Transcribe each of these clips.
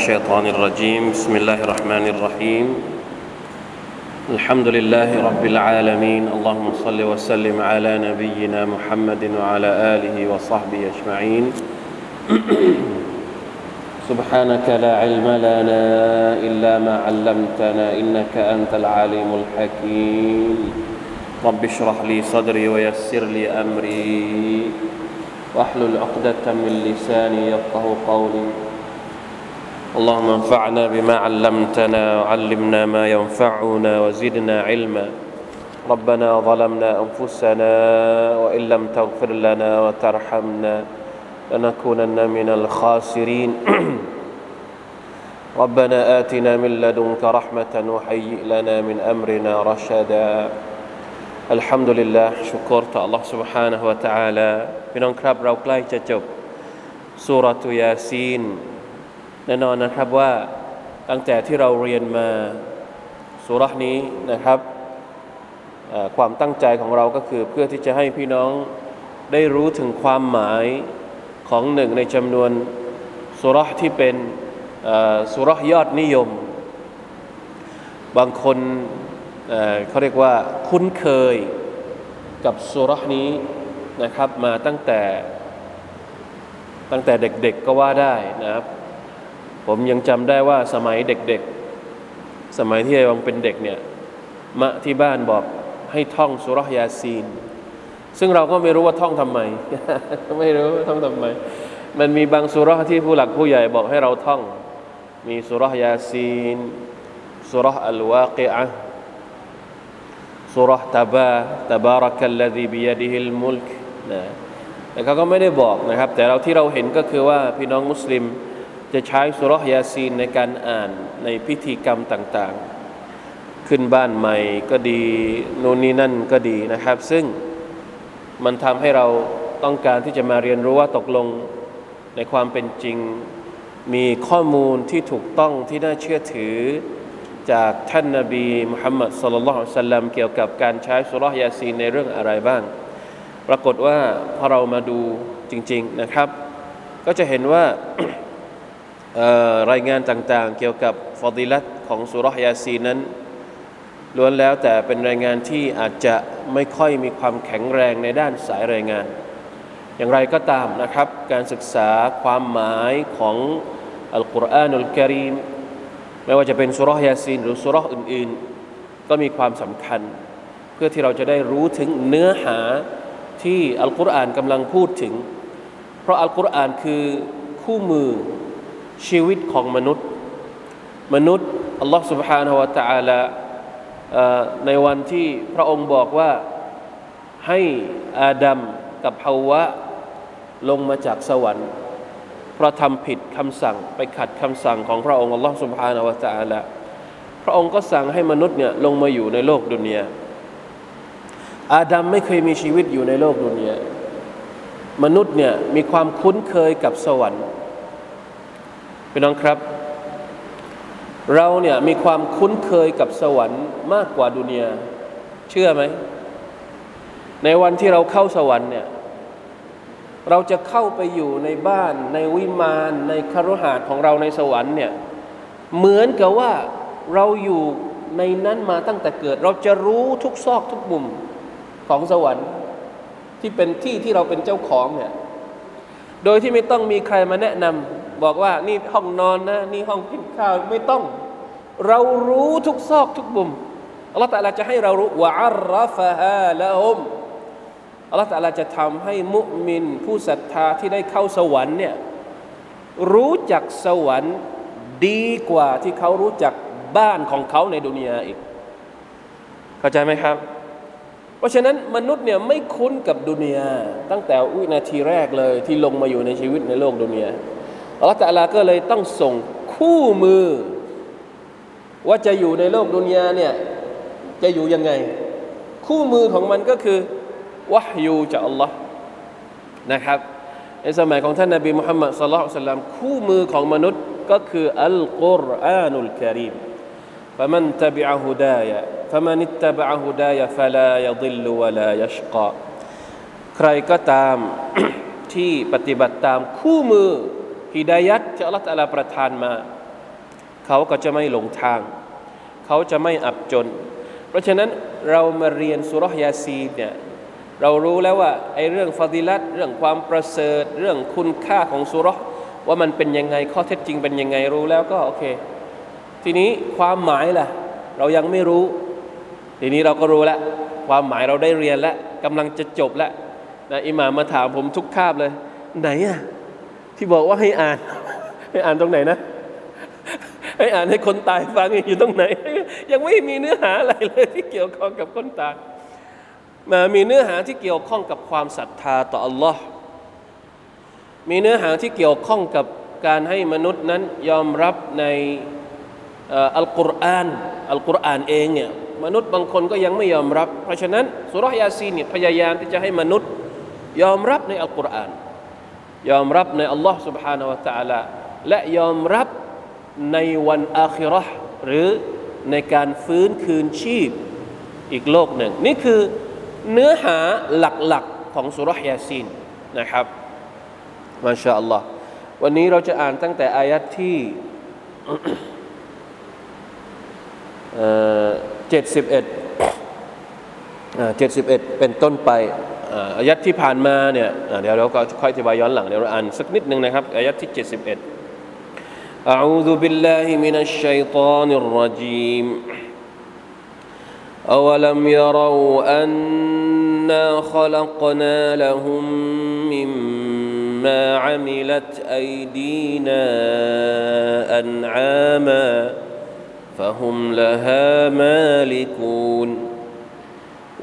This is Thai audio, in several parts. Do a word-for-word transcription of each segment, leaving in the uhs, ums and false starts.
الشيطان الرجيم بسم الله الرحمن الرحيم الحمد لله رب العالمين اللهم صل وسلم على نبينا محمد وعلى آله وصحبه أجمعين سبحانك لا علم لنا إلا ما علمتنا إنك أنت العليم الحكيم رب اشرح لي صدري ويسر لي أمري واحلل عقدة من لساني يفقهوا قولي اللهم انفعنا بما علمتنا وعلمنا ما ينفعنا وزدنا علما ربنا ظلمنا أنفسنا وإن لم تغفر لنا وترحمنا لنكونن من الخاسرين ربنا آتنا من لدنك رحمة وهيئ لنا من أمرنا رشدا الحمد لله ชูกรต่อ Allah سبحانه และ تعالى พี่น้องครับเราใกล้จะจบซูเราะตุยาซีนแน่นอนนะครับว่าตั้งแต่ที่เราเรียนมาซูเราะห์นี้นะครับความตั้งใจของเราก็คือเพื่อที่จะให้พี่น้องได้รู้ถึงความหมายของหนึ่งในจำนวนซูเราะห์ที่เป็นซูเราะห์ยอดนิยมบางคนเขาเรียกว่าคุ้นเคยกับซูเราะห์นี้นะครับมาตั้งแต่ตั้งแต่เด็กๆก็ว่าได้นะครับผมยังจำได้ว่าสมัยเด็กๆสมัยที่ยังเป็นเด็กเนี่ยมะที่บ้านบอกให้ท่องซูเราะห์ยาซีนซึ่งเราก็ไม่รู้ว่าท่องทำไม ไม่รู้ท่องทำไมมันมีบางซูเราะห์ที่ผู้หลักผู้ใหญ่บอกให้เราท่องมีซูเราะห์ยาซีนซูเราะห์อัลวากิอะฮ์ซูเราะห์ตะบาตะบารักัลลซีบิยะดิฮิลมุลกนะแต่เขาก็ไม่ได้บอกนะครับแต่เราที่เราเห็นก็คือว่าพี่น้องมุสลิมจะใช้ซูเราะห์ยาซีนในการอ่านในพิธีกรรมต่างๆขึ้นบ้านใหม่ก็ดีนู่นนี่นั่นก็ดีนะครับซึ่งมันทำให้เราต้องการที่จะมาเรียนรู้ว่าตกลงในความเป็นจริงมีข้อมูลที่ถูกต้องที่น่าเชื่อถือจากท่านนบีมุฮัมมัดศ็อลลัลลอฮุอะลัยฮิวะซัลลัมเกี่ยวกับการใช้ซูเราะห์ยาซีนในเรื่องอะไรบ้างปรากฏว่าพอเรามาดูจริงๆนะครับก็จะเห็นว่า รายงานต่างๆเกี่ยวกับฟอดิละห์ของซูเราะห์ยาซีนนั้นล้วนแล้วแต่เป็นรายงานที่อาจจะไม่ค่อยมีความแข็งแรงในด้านสายรายงานอย่างไรก็ตามนะครับการศึกษาความหมายของอัลกุรอานุลกะรีมไม่ว่าจะเป็นซูเราะห์ยาซีนหรือซูเราะห์อื่นๆก็มีความสำคัญเพื่อที่เราจะได้รู้ถึงเนื้อหาที่อัลกุรอานกำลังพูดถึงเพราะอัลกุรอานคือคู่มือชีวิตของมนุษย์มนุษย์อัลลอฮ์ سبحانه และ تعالى ในวันที่พระองค์บอกว่าให้อาดัมกับฮาวาลงมาจากสวรรค์เพราะทำผิดคำสั่งไปขัดคำสั่งของพระองค์อัลลอฮ์ سبحانه และ تعالى พระองค์ก็สั่งให้มนุษย์เนี่ยลงมาอยู่ในโลกดุนยาอาดัมไม่เคยมีชีวิตอยู่ในโลกดุนยามนุษย์เนี่ยมีความคุ้นเคยกับสวรรค์พี่น้องครับเราเนี่ยมีความคุ้นเคยกับสวรรค์มากกว่าดุนยาเชื่อไหมในวันที่เราเข้าสวรรค์เนี่ยเราจะเข้าไปอยู่ในบ้านในวิมานในคฤหาสน์ของเราในสวรรค์เนี่ยเหมือนกับว่าเราอยู่ในนั้นมาตั้งแต่เกิดเราจะรู้ทุกซอกทุกมุมของสวรรค์ที่เป็นที่ที่เราเป็นเจ้าของเนี่ยโดยที่ไม่ต้องมีใครมาแนะนำบอกว่านี่ห้องนอนนะนี่ห้องกินข้าวไม่ต้องเรารู้ทุกซอกทุกมุมอัลลอฮฺตะอาลาจะให้เรารู้วะอัรรฟะฮาละฮุมอัลลอฮฺตะอาลาจะทำให้มุมินผู้ศรัทธาที่ได้เข้าสวรรค์เนี่ยรู้จักสวรรค์ดีกว่าที่เขารู้จักบ้านของเขาในดุนยาอีกเข้าใจไหมครับเพราะฉะนั้นมนุษย์เนี่ยไม่คุ้นกับดุนยาตั้งแต่วินาทีแรกเลยที่ลงมาอยู่ในชีวิตในโลกดุนยาอัลลอฮฺตะอาลาก็เลยต้องส่งคู่มือว่าจะอยู่ในโลกดุนยาเนี่ยจะอยู่ยังไงคู่มือของมันก็คือวะฮยูจากอัลลอฮ์นะครับในสมัยของท่านนบีมุฮัมมัดศ็อลลัลลอฮุอะลัยฮิวะซัลลัมคู่มือของมนุษย์ก็คืออัลกุรอานุลกะรีมفمن تبع هدايا فمن اتبع هدايا فلا يضل ولا يشقى ใครก็ตามที่ปฏิบัติตามคู่มือฮิดายะฮ์ที่อัลเลาะห์ตะอาลาประทานมา เขาก็จะไม่หลงทางเขาจะไม่อับจนเพราะฉะนั้นเรามาเรียนซูเราะห์ยาซีนเนี่ยเรารู้แล้วว่าไอ้เรื่องฟาดิลัตเรื่องความประเสริฐเรื่องคุณค่าของซูเราะห์ว่ามันเป็นยังไงข้อเท็จจริงเป็นยังไงรู้แล้วก็โอเคทีนี้ความหมายล่ะเรายังไม่รู้ทีนี้เราก็รู้แล้วความหมายเราได้เรียนแล้วกำลังจะจบแล้วนะอิหม่ามมาถามผมทุกคาบเลยไหนอะที่บอกว่าให้อ่านให้อ่านตรงไหนนะให้อ่านให้คนตายฟังอยู่ตรงไหนยังไม่มีเนื้อหาอะไรเลยที่เกี่ยวข้องกับคนตายมามีเนื้อหาที่เกี่ยวข้องกับความศรัทธาต่ออัลลอฮ์มีเนื้อหาที่เกี่ยวข้องกับการให้มนุษย์นั้นยอมรับในอัลกุรอานอัลกุรอานเองเนี่ยมนุษย์บางคนก็ยังไม่ยอมรับเพราะฉะนั้นซูเราะห์ยาซีนเนี่ยพยายามที่จะให้มนุษย์ยอมรับในอัลกุรอานยอมรับในอัลลอฮ์ سبحانه และ تعالى และยอมรับในวันอาคิเราะห์หรือในการฟื้นคืนชีพอีกโลกหนึ่งนี่คือเนื้อหาหลักๆของซูเราะห์ยาซีนนะครับมาชาอัลลอฮ์วันนี้เราจะอ่านตั้งแต่อายัดที่เอ่อเจ็ดสิบเอ็ดอ่าเจ็ดสิบเอ็ดเป็นต้นไปอ่าอายัดที่ผ่านมาเนี่ยเดี๋ยวเราก็ค่อยอธิบายย้อนหลังเดี๋ยวเราอ่านสักนิดนึงนะครับอายัดที่เจ็ดสิบเอ็ดอะอูซุบิลลาฮิมินัชชัยฏอนิรรจีมอะวะลัมยะเราอันนาคอลักนาละฮุมมิมมาอะมิลัตอัยดีนาอันอามาفهم لها مالكون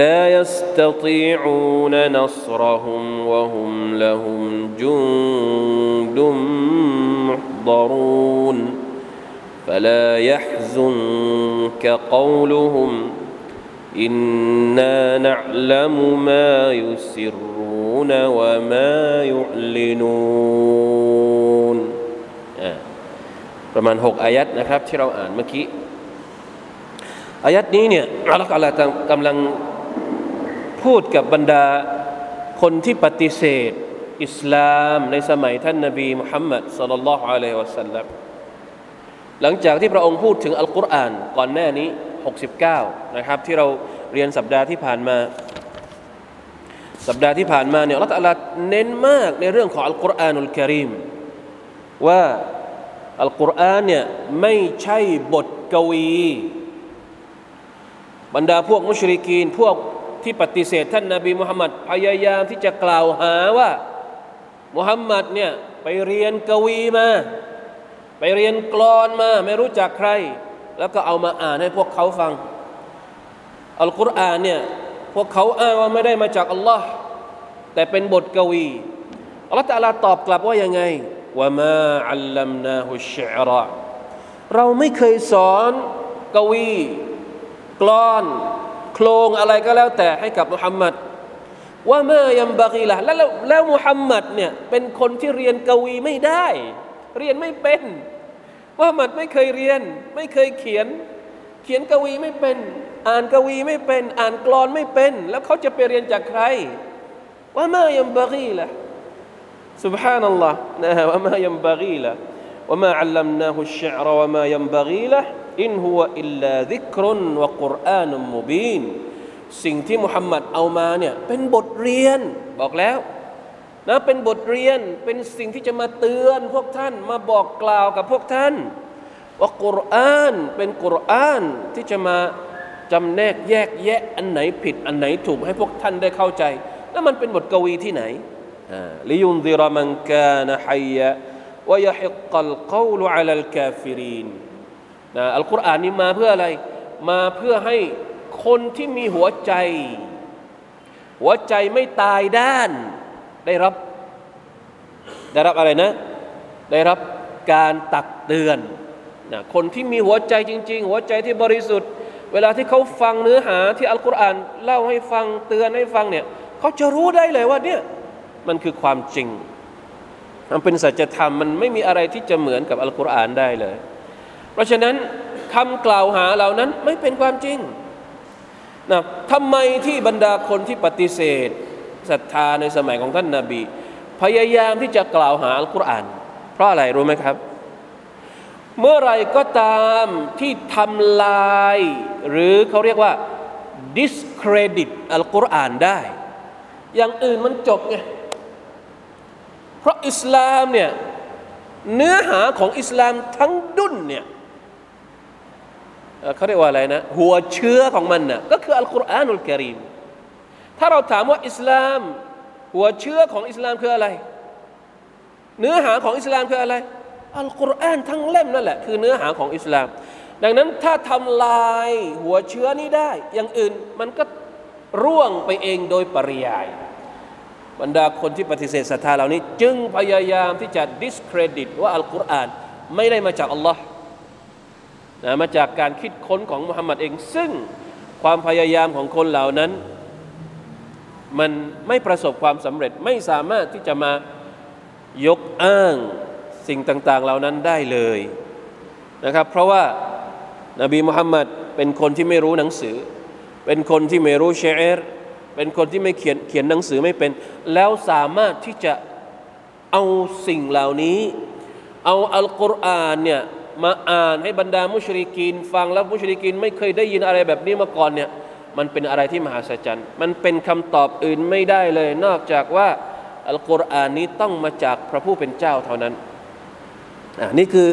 لا يستطيعون نصرهم وهم لهم جند محضرون فلا يحزنك قولهم إنا نعلم ما يسرون وما يعلنون ประมาณหกอายะห์นะครับที่เราอ่านเมื่อกี้อายัดนี้เนี่ยอัลลอฮ์กำลังกำลังพูดกับบรรดาคนที่ปฏิเสธอิสลามในสมัยท่านนบีมุฮัมมัดศ็อลลัลลอฮุอะลัยฮิวะซัลลัมหลังจากที่พระองค์พูดถึงอัลกุรอานก่อนหน้านี้หกสิบเก้านะครับที่เราเรียนสัปดาห์ที่ผ่านมาสัปดาห์ที่ผ่านมาเนี่ยอัลลอฮ์ตะอาลาเน้นมากในเรื่องของอัลกุรอานุลกะรีมว่าอัลกุรอานเนี่ยไม่ใช่บทกวีบรรดาพวกมุชริกีนพวกที่ปฏิเสธท่านนบีมุฮัมมัดพยายามที่จะกล่าวหาว่ามุฮัมมัดเนี่ยไปเรียนกวีมาไปเรียนกลอนมาไม่รู้จักใครแล้วก็เอามาอ่านให้พวกเขาฟังอัลกุรอานเนี่ยพวกเขาอ้างว่าไม่ได้มาจากอัลลอฮ์แต่เป็นบทกวีอัลลอฮ์ตะอาลาตอบกลับว่ายังไงวะมาอัลลัมนาฮุชชิอราเราไม่เคยสอนกวีกลอนโคลงอะไรก็แล้วแต่ให้กับมุฮัมมัดว่าเมื่อยัมบะกีละแล้วแล้วมุฮัมมัดเนี่ยเป็นคนที่เรียนกวีไม่ได้เรียนไม่เป็นมุฮัมมัดไม่เคยเรียนไม่เคยเขียนเขียนกวีไม่เป็นอ่านกวีไม่เป็นอ่านกลอนไม่เป็นแล้วเขาจะไปเรียนจากใครว่าเมื่อยัมบะกีละซุบฮานัลลอฮ์นะฮะว่าเมื่อยัมบะกีละว่ามาอัลลัมนาฮุชชิอรว่าเมื่อยัมบะกีละอินฮุวะอิลลาซิกรุนวะกุรอานุมุบีนสิ่งที่มุฮัมมัดเอามาเนี่ยเป็นบทเรียนบอกแล้วนะเป็นบทเรียนเป็นสิ่งที่จะมาเตือนพวกท่านมาบอกกล่าวกับพวกท่านวะกุรอานเป็นกุรอานที่จะมาจำแนกแยกแยะอันไหนผิดอันไหนถูกให้พวกท่านได้เข้าใจแล้วมันเป็นบทกวีที่ไหนอ่าลิยุนซิรมันกานะฮัยยะวะยะฮิกกัลกอลุอะลัลกาฟิรินนะอัลกุรอานนี้มาเพื่ออะไรมาเพื่อให้คนที่มีหัวใจหัวใจไม่ตายด้านได้รับได้รับอะไรนะได้รับการตักเตือนนะคนที่มีหัวใจจริงๆหัวใจที่บริสุทธิ์ เวลาที่เขาฟังเนื้อหาที่อัลกุรอานเล่าให้ฟังเตือนให้ฟังเนี่ยเขาจะรู้ได้เลยว่าเนี่ยมันคือความจริงมันเป็นสัจธรรมมันไม่มีอะไรที่จะเหมือนกับอัลกุรอานได้เลยเพราะฉะนั้นคำกล่าวหาเหล่านั้นไม่เป็นความจริงนะทำไมที่บรรดาคนที่ปฏิเสธศรัทธาในสมัยของท่านนบีพยายามที่จะกล่าวหาอัลกุรอานเพราะอะไรรู้ไหมครับเมื่อไรก็ตามที่ทำลายหรือเขาเรียกว่า discredit อัลกุรอานได้อย่างอื่นมันจบไงเพราะอิสลามเนี่ยเนื้อหาของอิสลามทั้งดุนเนี่ยเขาเรียกว่าอะไรนะหัวเชื้อของมันน่ะก็คืออัลกุรอานุลกะรีมถ้าเราถามว่าอิสลามหัวเชื้อของอิสลามคืออะไรเนื้อหาของอิสลามคืออะไรอัลกุรอานทั้งเล่มนั่นแหละคือเนื้อหาของอิสลามดังนั้นถ้าทำลายหัวเชื้อนี้ได้อย่างอื่นมันก็ร่วงไปเองโดยปริยายบรรดาคนที่ปฏิเสธศรัทธาเหล่านี้จึงพยายามที่จะ discredit ว่าอัลกุรอานไม่ได้มาจากอัลลอฮ์นะมาจากการคิดค้นของมุฮัมมัดเองซึ่งความพยายามของคนเหล่านั้นมันไม่ประสบความสำเร็จไม่สามารถที่จะมายกอ้างสิ่งต่างๆเหล่านั้นได้เลยนะครับเพราะว่านบีมุฮัมมัดเป็นคนที่ไม่รู้หนังสือเป็นคนที่ไม่รู้ชีอะห์เป็นคนที่ไม่เขียนเขียนหนังสือไม่เป็นแล้วสามารถที่จะเอาสิ่งเหล่านี้เอาอัลกุรอานเนี่ยมาอ่านให้บรรดามุชริกีนฟังแล้วมุชริกีนไม่เคยได้ยินอะไรแบบนี้มาก่อนเนี่ยมันเป็นอะไรที่มหัศจรรย์มันเป็นคำตอบอื่นไม่ได้เลยนอกจากว่าอัลกุรอานนี้ต้องมาจากพระผู้เป็นเจ้าเท่านั้นอ่ะนี่คือ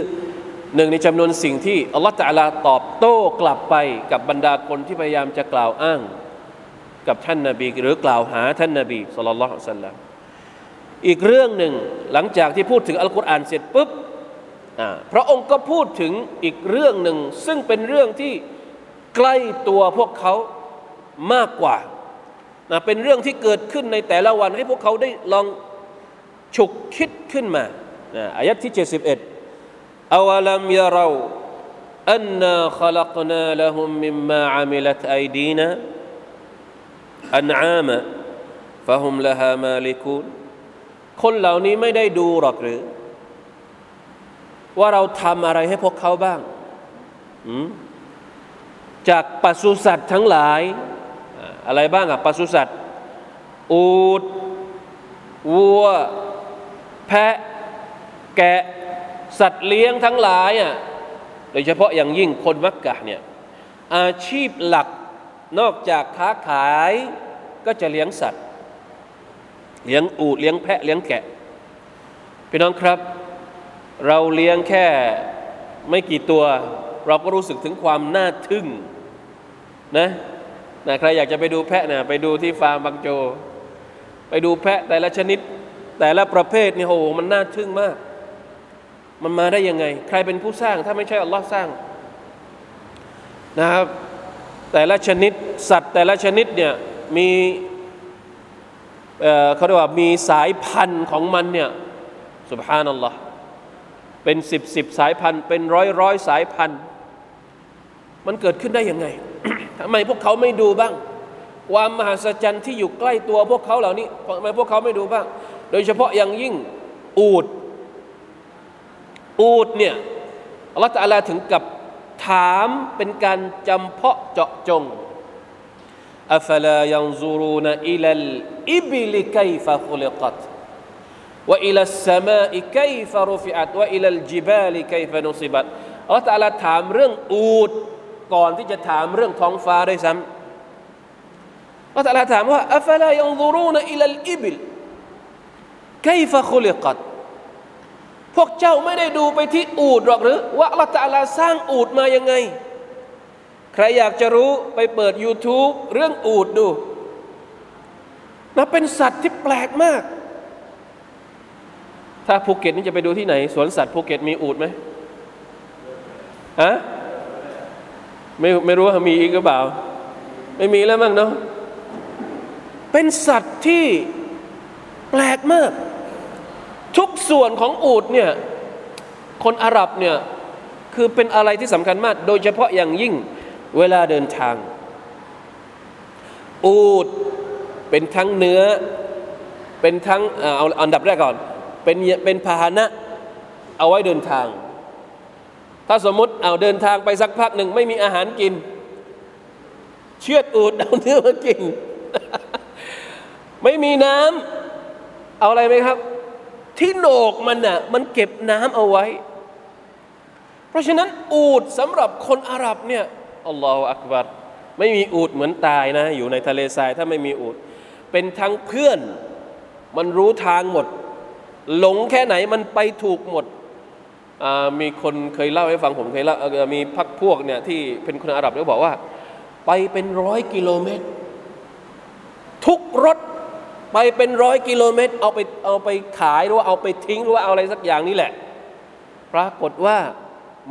หนึ่งในจำนวนสิ่งที่อัลลอฮฺตะอาลาตอบโต้กลับไปกับบรรดาคนที่พยายามจะกล่าวอ้างกับท่านนบีหรือกล่าวหาท่านนบีศ็อลลัลลอฮุอะลัยฮิวะซัลลัมอีกเรื่องหนึ่งหลังจากที่พูดถึงอัลกุรอานเสร็จปุ๊บอ่าพระองค์ก็พูดถึงอีกเรื่องหนึ่งซึ่งเป็นเรื่องที่ใกล้ตัวพวกเขามากกว่านะเป็นเรื่องที่เกิดขึ้นในแต่ละวันให้พวกเขาได้ลองฉุกคิดขึ้นมานะอายะห์ที่เจ็ดสิบเอ็ดอะวะลัมยะเราอันนาคอลักนาละฮุมมิมมาอามิลัตอัยดีนาอันอามะฟะฮุมละฮามาลิกูนคนเหล่านี้ไม่ได้ดูหรอกหรือว่าเราทำอะไรให้พวกเขาบ้างจากปศุสัตว์ทั้งหลายอะไรบ้างอ่ะปศุสัตว์อูฐวัวแพะแกะสัตว์เลี้ยงทั้งหลายอ่ะโดยเฉพาะอย่างยิ่งคนมักกะฮ์เนี่ยอาชีพหลักนอกจากค้าขายก็จะเลี้ยงสัตว์เลี้ยงอูฐเลี้ยงแพะเลี้ยงแกะพี่น้องครับเราเลี้ยงแค่ไม่กี่ตัวเราก็รู้สึกถึงความน่าทึ่งนะนะใครอยากจะไปดูแพะนะไปดูที่ฟาร์มบางโจไปดูแพะแต่ละชนิดแต่ละประเภทนี่โอ้โหมันน่าทึ่งมากมันมาได้ยังไงใครเป็นผู้สร้างถ้าไม่ใช่อัลลอฮ์สร้างนะครับแต่ละชนิดสัตว์แต่ละชนิดเนี่ยมีเอ่อเขาเรียกว่ามีสายพันธุ์ของมันเนี่ยซุบฮานัลลอฮ์เป็นสิบสิบสายพันธุ์เป็นร้อยร้อยสายพันธุ์มันเกิดขึ้นได้ยังไง ทำไมพวกเขาไม่ดูบ้างความมหัศจรรย์ที่อยู่ใกล้ตัวพวกเขาเหล่านี้ทำไมพวกเขาไม่ดูบ้างโดยเฉพาะอย่างยิ่งอูฐอูฐเนี่ยอัลลอฮฺตะอาลาถึงกับถามเป็นการจำเพาะเจาะจงอัฟลายันซูรูนอิลัลอิบิลไคฟะคุลิกัตวะอิลัสสมาอิไคฟะรุฟิอัตวะอิลัลจิบาลิไคฟะนุซิบัตอัลลอฮฺตะอาลาถามเรื่องอูฐก่อนที่จะถามเรื่องท้องฟ้าด้วยซ้ำอัลลอฮฺตะอาลาถามว่าอัฟลายันซูรูนอิลัลอิบิลไคฟะคุลิกัตพวกเจ้าไม่ได้ดูไปที่อูฐหรอกหรือว่าอัลลอฮฺตะอาลาสร้างอูฐมายังไงใครอยากจะรู้ไปเปิด YouTube เรื่องอูฐดูนะเป็นสัตว์ที่แปลกมากถ้าภูเก็ตนี่จะไปดูที่ไหนสวนสัตว์ภูเก็ตมีอูฐไหมฮะไม่ไม่รู้ว่ามีอีกหรือเปล่าไม่มีแล้วมั้งเนาะเป็นสัตว์ที่แปลกมากทุกส่วนของอูฐเนี่ยคนอาหรับเนี่ยคือเป็นอะไรที่สำคัญมากโดยเฉพาะอย่างยิ่ง เวลาเดินทางอูฐเป็นทั้งเนื้อเป็นทั้งเอาอันดับแรกก่อนเป็นเป็นพาหนะเอาไว้เดินทางถ้าสมมุติเอาเดินทางไปสักพักหนึ่งไม่มีอาหารกินเชือดอูฐเอาเนื้อมากินไม่มีน้ำเอาอะไรไหมครับที่โหนกมันน่ะมันเก็บน้ำเอาไว้เพราะฉะนั้นอูฐสำหรับคนอาหรับเนี่ยอัลลอฮฺอักบัรไม่มีอูฐเหมือนตายนะอยู่ในทะเลทรายถ้าไม่มีอูฐเป็นทั้งเพื่อนมันรู้ทางหมดหลงแค่ไหนมันไปถูกหมดมีคนเคยเล่าให้ฟังผมเคยเล่ามีพักพวกเนี่ยที่เป็นคนอาหรับเขาบอกว่าไปเป็นร้อยกิโลเมตรทุกรถไปเป็นร้อยกิโลเมตรเอาไปเอาไปขายหรือว่าเอาไปทิ้งหรือว่าเอาอะไรสักอย่างนี่แหละปรากฏว่า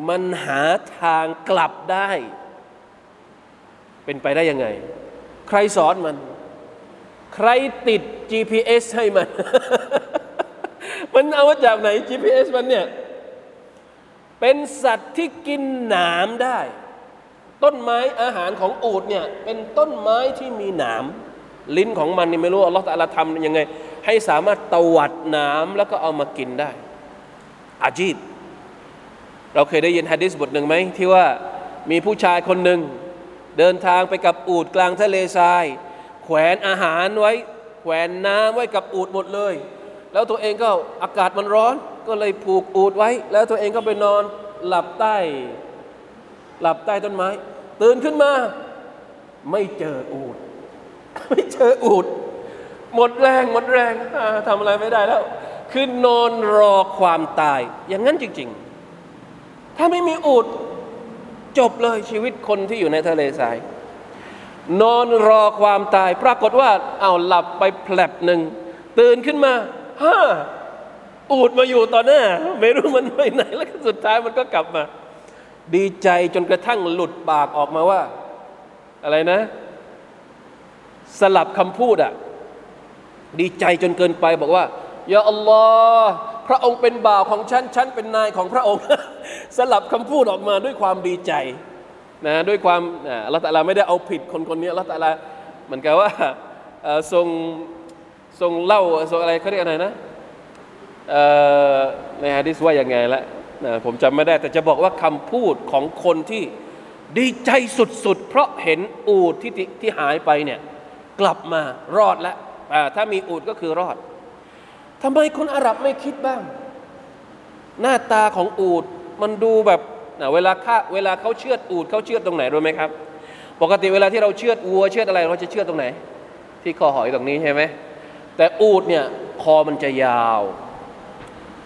มันหาทางกลับได้เป็นไปได้ยังไงใครสอนมันใครติด จี พี เอส ให้มัน มันเอามาจากไหน จี พี เอส มันเนี่ยเป็นสัตว์ที่กินหนามได้ต้นไม้อาหารของอูฐเนี่ยเป็นต้นไม้ที่มีหนามลิ้นของมันนี่ไม่รู้อัลลอฮฺตะอาลาทำยังไงให้สามารถตวัดหนามแล้วก็เอามากินได้อาจีบเราเคยได้ยินหะดีษบทหนึ่งไหมที่ว่ามีผู้ชายคนหนึ่งเดินทางไปกับอูฐกลางทะเลทรายแขวนอาหารไว้แขวนน้ำไว้กับอูฐหมดเลยแล้วตัวเองก็อากาศมันร้อนก็เลยผูกอูฐไว้แล้วตัวเองก็ไปนอนหลับใต้หลับใต้ต้นไม้ตื่นขึ้นมาไม่เจออูฐไม่เจออูฐหมดแรงหมดแรงทำอะไรไม่ได้แล้วคือนอนรอความตายอย่างนั้นจริงๆถ้าไม่มีอูฐจบเลยชีวิตคนที่อยู่ในทะเลทรายนอนรอความตายปรากฏว่าเอาหลับไปแผลบหนึ่งตื่นขึ้นมาฮ่าอูฐมาอยู่ต่อหน้าไม่รู้มันไปไหนแล้วสุดท้ายมันก็กลับมาดีใจจนกระทั่งหลุดปากออกมาว่าอะไรนะสลับคำพูดอ่ะดีใจจนเกินไปบอกว่ายาอัลลอฮ์พระองค์เป็นบ่าวของฉันฉันเป็นนายของพระองค์สลับคำพูดออกมาด้วยความดีใจนะด้วยความอัลลอฮ์ตะอาลาไม่ได้เอาผิดคนคนนี้อัลลอฮ์ตะอาลาเหมือนกับว่าทรงทรงเล่าทรงอะไรเขาเรียกอะไรนะในหะดีษว่าอย่างไงละนะผมจำไม่ได้แต่จะบอกว่าคำพูดของคนที่ดีใจสุดๆเพราะเห็นอูฐที่ที่หายไปเนี่ยกลับมารอดแล้วถ้ามีอูฐก็คือรอดทำไมคนอาหรับไม่คิดบ้างหน้าตาของอูฐมันดูแบบเวลาฆ่าเวลาเขาเชือดอูฐเขาเชือดตรงไหนรู้ไหมครับปกติเวลาที่เราเชือดวัวเชือดอะไรเราจะเชือดตรงไหนที่คอหอยตรงนี้ใช่ไหมแต่อูฐเนี่ยคอมันจะยาว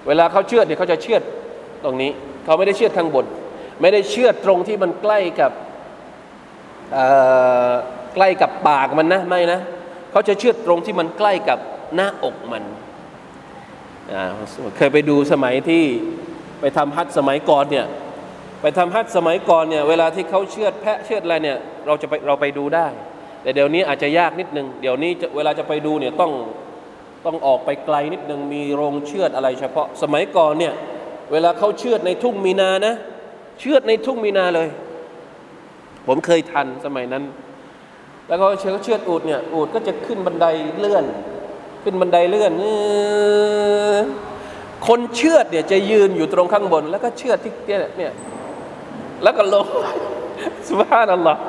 เวลาเขาเชือดเนี่ยเขาจะเชือดตรงนี้เขาไม่ได้เชือดข้างบนไม่ได้เชือดตรงที่มันใกล้กับใกล้กับปากมันนะไม่นะเขาจะเชือดตรงที่มันใกล้กับหน้าอกมันเคยไปดูสมัยที่ไปทำฮัจญ์สมัยก่อนเนี่ยไปทำฮัจญ์สมัยก่อนเนี่ยเวลาที่เขาเชือดแพะเชือดอะไรเนี่ยเราจะไปเราไปดูได้แต่เดี๋ยวนี้อาจจะยากนิดนึงเดี๋ยวนี้เวลาจะไปดูเนี่ยต้องต้องออกไปไกลนิดนึงมีโรงเชือดอะไรเฉพาะสมัยก่อนเนี่ยเวลาเขาเชือดในทุ่งมีนานะเชือดในทุ่งมีนาเลยผมเคยทันสมัยนั้นแล้วก็เชือดเชือดอูฐเนี่ยอูฐก็จะขึ้นบันไดเลื่อนขึ้นบันไดเลื่อนคนเชือดเนี่ยจะยืนอยู่ตรงข้างบนแล้วก็เชือดที่เนี่ยเนี่ยแล้วก็ลงซุบฮานัลลอฮ์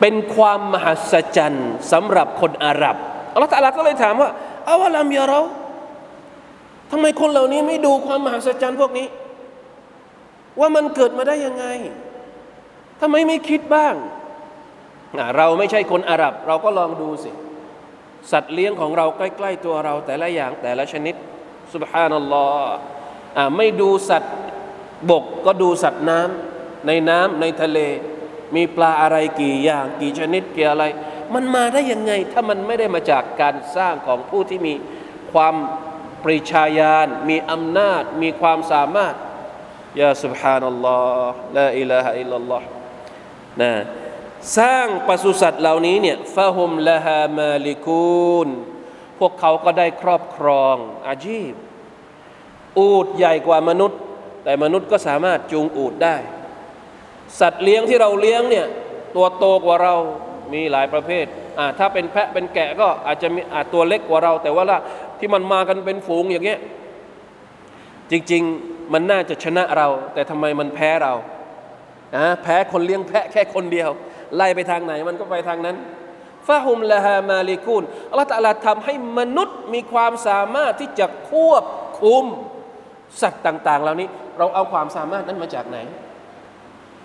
เป็นความมหัศจรรย์สำหรับคนอาหรับอัลลอฮ์ตะอาลาก็เลยถามว่าอาวะลัมยะเราทำไมคนเหล่านี้ไม่ดูความมหัศจรรย์พวกนี้ว่ามันเกิดมาได้ยังไงทำไมไม่คิดบ้างเราไม่ใช่คนอาหรับเราก็ลองดูสิสัตว์เลี้ยงของเราใกล้ๆตัวเราแต่ละอย่างแต่ละชนิดซุบฮานัลลอฮ์ไม่ดูสัตว์บกก็ดูสัตว์น้ำในน้ำในทะเลมีปลาอะไรกี่อย่างกี่ชนิดกี่อะไรมันมาได้ยังไงถ้ามันไม่ได้มาจากการสร้างของผู้ที่มีความปริชาญาณมีอำนาจมีความสามารถยาซุบฮานัลลอฮ์ลาอิลาฮะอิลลัลลอฮ์นะสร้างปศุสัตว์เหล่านี้เนี่ยฟะฮุมละฮามาลิกูนพวกเขาก็ได้ครอบครองอาจีบอูฐใหญ่กว่ามนุษย์แต่มนุษย์ก็สามารถจูงอูฐได้ สัตว์เลี้ยงที่เราเลี้ยงเนี่ยตัวโตกว่าเรามีหลายประเภทอ่าถ้าเป็นแพะเป็นแกะก็อาจจะมีอาจตัวเล็กกว่าเราแต่ว่าละที่มันมากันเป็นฝูงอย่างเงี้ยจริงๆมันน่าจะชนะเราแต่ทำไมมันแพ้เราอ่าแพ้คนเลี้ยงแพะแค่คนเดียวไล่ไปทางไหนมันก็ไปทางนั้นฟะฮุมละฮามาลิกูนอัลลอฮฺตะอาลาทำให้มนุษย์มีความสามารถที่จะควบคุมสัตว์ต่างๆเหล่านี้เราเอาความสามารถนั้นมาจากไหน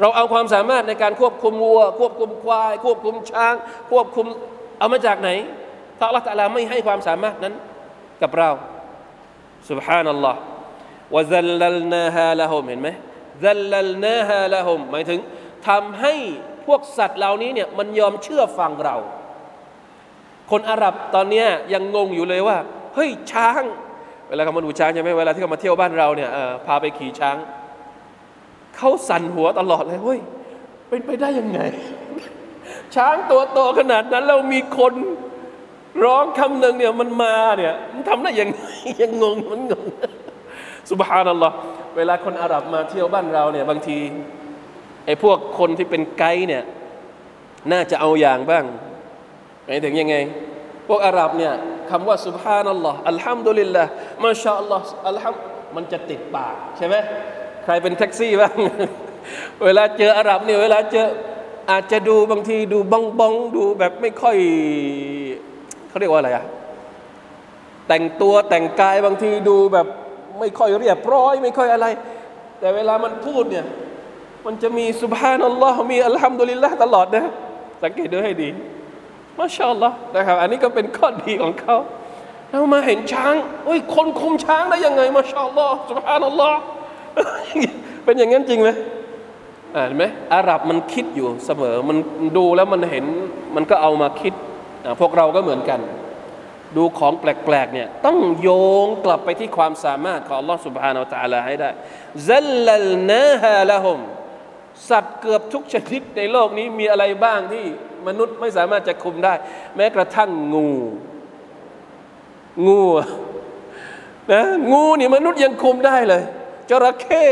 เราเอาความสามารถในการควบคุมวัวควบคุมควายควบคุมช้างควบคุมเอามาจากไหนถ้าอัลลอฮฺตะอาลาไม่ให้ความสามารถนั้นกับเราซุบฮานัลลอฮฺวะซัลลัลนาฮาละฮุมเห็นไหมซัลลัลนาฮาละฮุมหมายถึงทำให้พวกสัตว์เหล่านี้เนี่ยมันยอมเชื่อฟังเราคนอาหรับตอนนี้ยังงงอยู่เลยว่าเฮ้ยช้างเวลาเขามาดูช้างใช่ไหมเวลาที่เขามาเที่ยวบ้านเราเนี่ยพาไปขี่ช้างเขาสั่นหัวตลอดเลยเฮ้ยเป็นไปได้ยังไง ช้างตัวโตขนาดนั้นแล้วมีคนร้องคำหนึ่งเนี่ยมันมาเนี่ยมันทำได้ยังไง ยังงงมันงง ซุบฮานัลลอฮ์เวลาคนอาหรับมาเที่ยวบ้านเราเนี่ยบางทีไอ้พวกคนที่เป็นไกด์เนี่ยน่าจะเอาอย่างบ้างหมายถึงยังไงพวกอาหรับเนี่ยคำว่าซุบฮานัลลอฮ์อัลฮัมดุลิลลาห์มาชาอัลลอฮ์อัลฮัมมันจะติดปากใช่ไหมใครเป็นแท็กซี่บ้างเวลาเจออาหรับเนี่ยเวลาเจออาจจะดูบางทีดูบ้องบ้องดูแบบไม่ค่อยเขาเรียกว่าอะไรอะแต่งตัวแต่งกายบางทีดูแบบไม่ค่อยเรียบร้อยไม่ค่อยอะไรแต่เวลามันพูดเนี่ยมันจะมีซุบฮานัลลอฮ์มีอัลฮัมดุลิลลาห์ตลอดนะสังเกตดูให้ดีมาชาอัลลอฮ์นะครับอันนี้ก็เป็นข้อดีของเขาแล้วมาเห็นช้างเฮ้ยคนคุมช้างได้ยังไงมาชาอัลลอฮ์ซุบฮานัลลอฮ์เป็นอย่างนั้นจริงไหมอ่านไหมอาหรับมันคิดอยู่เสมอมันดูแล้วมันเห็นมันก็เอามาคิดพวกเราก็เหมือนกันดูของแปลกๆเนี่ยต้องโยงกลับไปที่ความสามารถของอัลลอฮ์ซุบฮานะฮูวะตะอาลาให้ได้ซัลลัลนาฮาละฮุมสัตว์เกือบทุกชนิดในโลกนี้มีอะไรบ้างที่มนุษย์ไม่สามารถจะคุมได้แม้กระทั่งงูงูนะงูนี่มนุษย์ยังคุมได้เลยจระเข้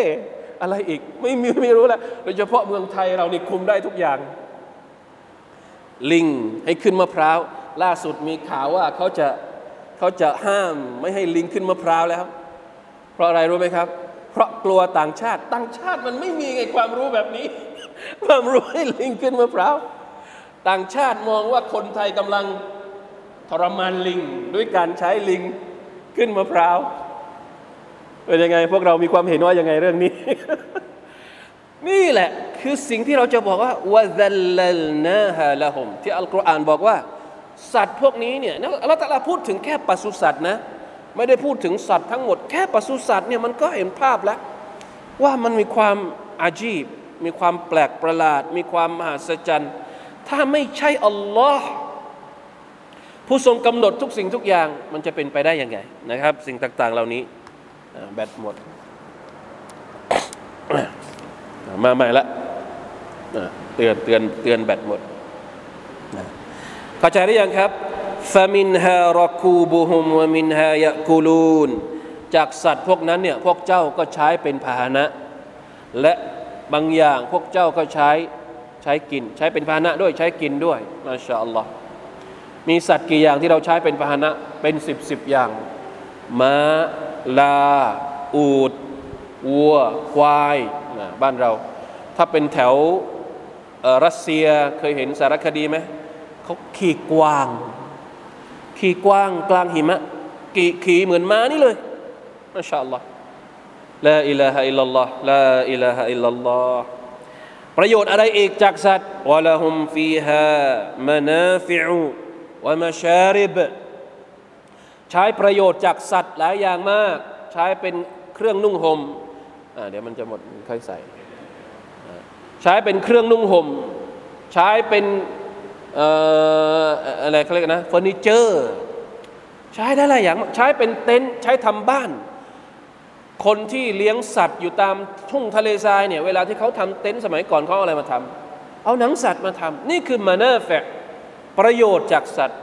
อะไรอีกไม่มีไม่รู้ละโดยเฉพาะเมืองไทยเรานี่คุมได้ทุกอย่างลิงให้ขึ้นมะพร้าวล่าสุดมีข่าวว่าเขาจะเขาจะห้ามไม่ให้ลิงขึ้นมะพร้าวแล้วเพราะอะไรรู้ไหมครับเพราะกลัวต่างชาติต่างชาติมันไม่มีไงความรู้แบบนี้ความรู้ให้ลิงขึ้นมะพร้าวต่างชาติมองว่าคนไทยกำลังทรมานลิงด้วยการใช้ลิงขึ้นมะพร้าวเป็นยังไงพวกเรามีความเห็นว่ายังไงเรื่องนี้ นี่แหละคือสิ่งที่เราจะบอกว่าวะซัลลัลนาฮาละฮุมที่อัลกุรอานบอกว่าสัตว์พวกนี้เนี่ยอัลเลาะห์ตะอาลาพูดถึงแค่ปศุสัตว์นะไม่ได้พูดถึงสัตว์ทั้งหมดแค่ปศุสัตว์เนี่ยมันก็เห็นภาพแล้วว่ามันมีความอาจีบมีความแปลกประหลาดมีความมหัศจรรย์ถ้าไม่ใช่อัลลอฮ์ผู้ทรงกำหนดทุกสิ่งทุกอย่างมันจะเป็นไปได้ยังไงนะครับสิ่งต่างๆเหล่านี้แบตหมดมาใหม่ละเตือนเตือนเตือนแบตหมดเข้าใจหรือยังครับฟะมินฮารักูบุฮุมวะมินฮายะกูลูนจากสัตว์พวกนั้นเนี่ยพวกเจ้าก็ใช้เป็นพาหนะและบางอย่างพวกเจ้าก็ใช้ใช้กินใช้เป็นพาหนะด้วยใช้กินด้วยมาชาอัลลอฮ์มีสัตว์กี่อย่างที่เราใช้เป็นพาหนะเป็นสิบสิบอย่างม้าลาอูฐวัวควายบ้านเราถ้าเป็นแถวรัสเซียเคยเห็นสารคดีไหมเขาขี่กวางขี่กวางกลางหิมะขี่ขี่เหมือนม้านี่เลยมาชาอัลลอฮ์ลาอิลาฮะอิลลัลลอฮ์ลาอิลาฮะอิลลัลลอฮ์ประโยชน์อะไรอีกจากสัตว์วะละฮุมฟีฮามะนาฟิอูวะมะชาริบใช้ประโยชน์จากสัตว์หลายอย่างมากใช้เป็นเครื่องนุ่งห่มเดี๋ยวมันจะหมดค่อยใส่ใช้เป็นเครื่องนุ่งห่มใช้เป็นเอ่ออะไรเขาเรียกนะเฟอร์นิเจอร์ใช้ได้หลายอย่างใช้เป็นเต็นท์ใช้ทำบ้านคนที่เลี้ยงสัตว์อยู่ตามทุ่งทะเลทรายเนี่ยเวลาที่เขาทำเต็นท์สมัยก่อนเขาเอาอะไรมาทำเอาหนังสัตว์มาทำนี่คือมานาฟิอ์ประโยชน์จากสัตว์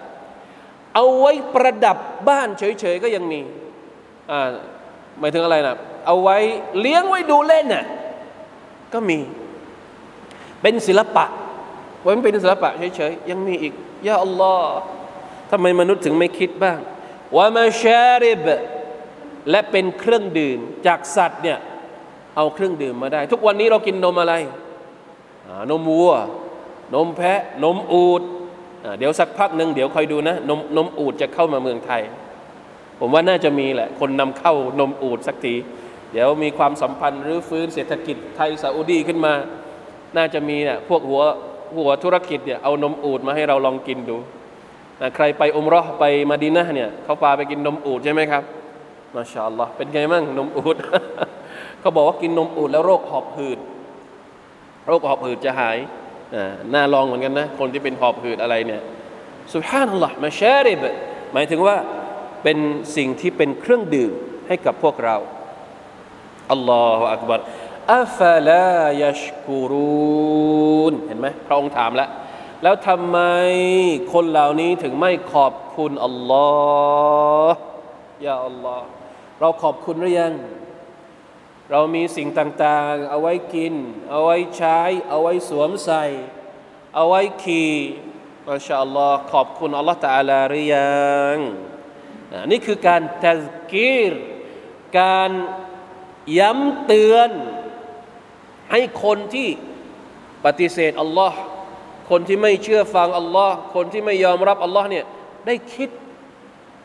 เอาไว้ประดับบ้านเฉยๆก็ยังมีอ่าหมายถึงอะไรนะเอาไว้เลี้ยงไว้ดูเล่นน่ะก็มี เป็นศิลปะว่ามันเป็นศิลปะเฉยๆยังมีอีกยาอัลลอฮ์ทำไมมนุษย์ถึงไม่คิดบ้างวะมาชาริบและเป็นเครื่องดื่มจากสัตว์เนี่ยเอาเครื่องดื่มมาได้ทุกวันนี้เรากินนมอะไรนมวัวนมแพะนมอูฐเดี๋ยวสักพักหนึ่งเดี๋ยวคอยดูนะนมนมอูฐจะเข้ามาเมืองไทยผมว่าน่าจะมีแหละคนนำเข้านมอูฐสักทีเดี๋ยวมีความสัมพันธ์หรือฟื้นเศรษฐกิจไทยซาอุดีขึ้นมาน่าจะมีเนี่ยพวกหัวหัวธุรกิจเนี่ยเอานมอูฐมาให้เราลองกินดูนะใครไปอุมเราะห์ไปมะดีนะห์เนี่ยเขาพาไปกินนมอูฐใช่ไหมครับมาชาอัลลอฮ์เป็นไงมั่งนมอูฐ เขาบอกว่ากินนมอูฐแล้วโรคหอบหืดโรคหอบหืดจะหายน่าลองเหมือนกันนะคนที่เป็นหอบหืดอะไรเนี่ยซุบฮานัลลอฮ์มาชาริบหมายถึงว่าเป็นสิ่งที่เป็นเครื่องดื่มให้กับพวกเราอัลลอฮฺอักบัรอัฟลายะชกูรูนเห็นไหมพระองค์ถามแล้วแล้วทำไมคนเหล่านี้ถึงไม่ขอบคุณอัลลอฮฺยาอัลลอฮฺเราขอบคุณหรือยังเรามีสิ่งต่างๆเอาไว้กินเอาไว้ใช้เอาไว้สวมใส่เอาไว้ขี่อัลลอฮฺอัลลอฮฺขอบคุณอัลลอฮฺตะอาลาหรือยังนี่คือการตัซกีรการย้ำเตือนให้คนที่ปฏิเสธอัลลอฮ์คนที่ไม่เชื่อฟังอัลลอฮ์คนที่ไม่ยอมรับอัลลอฮ์เนี่ยได้คิด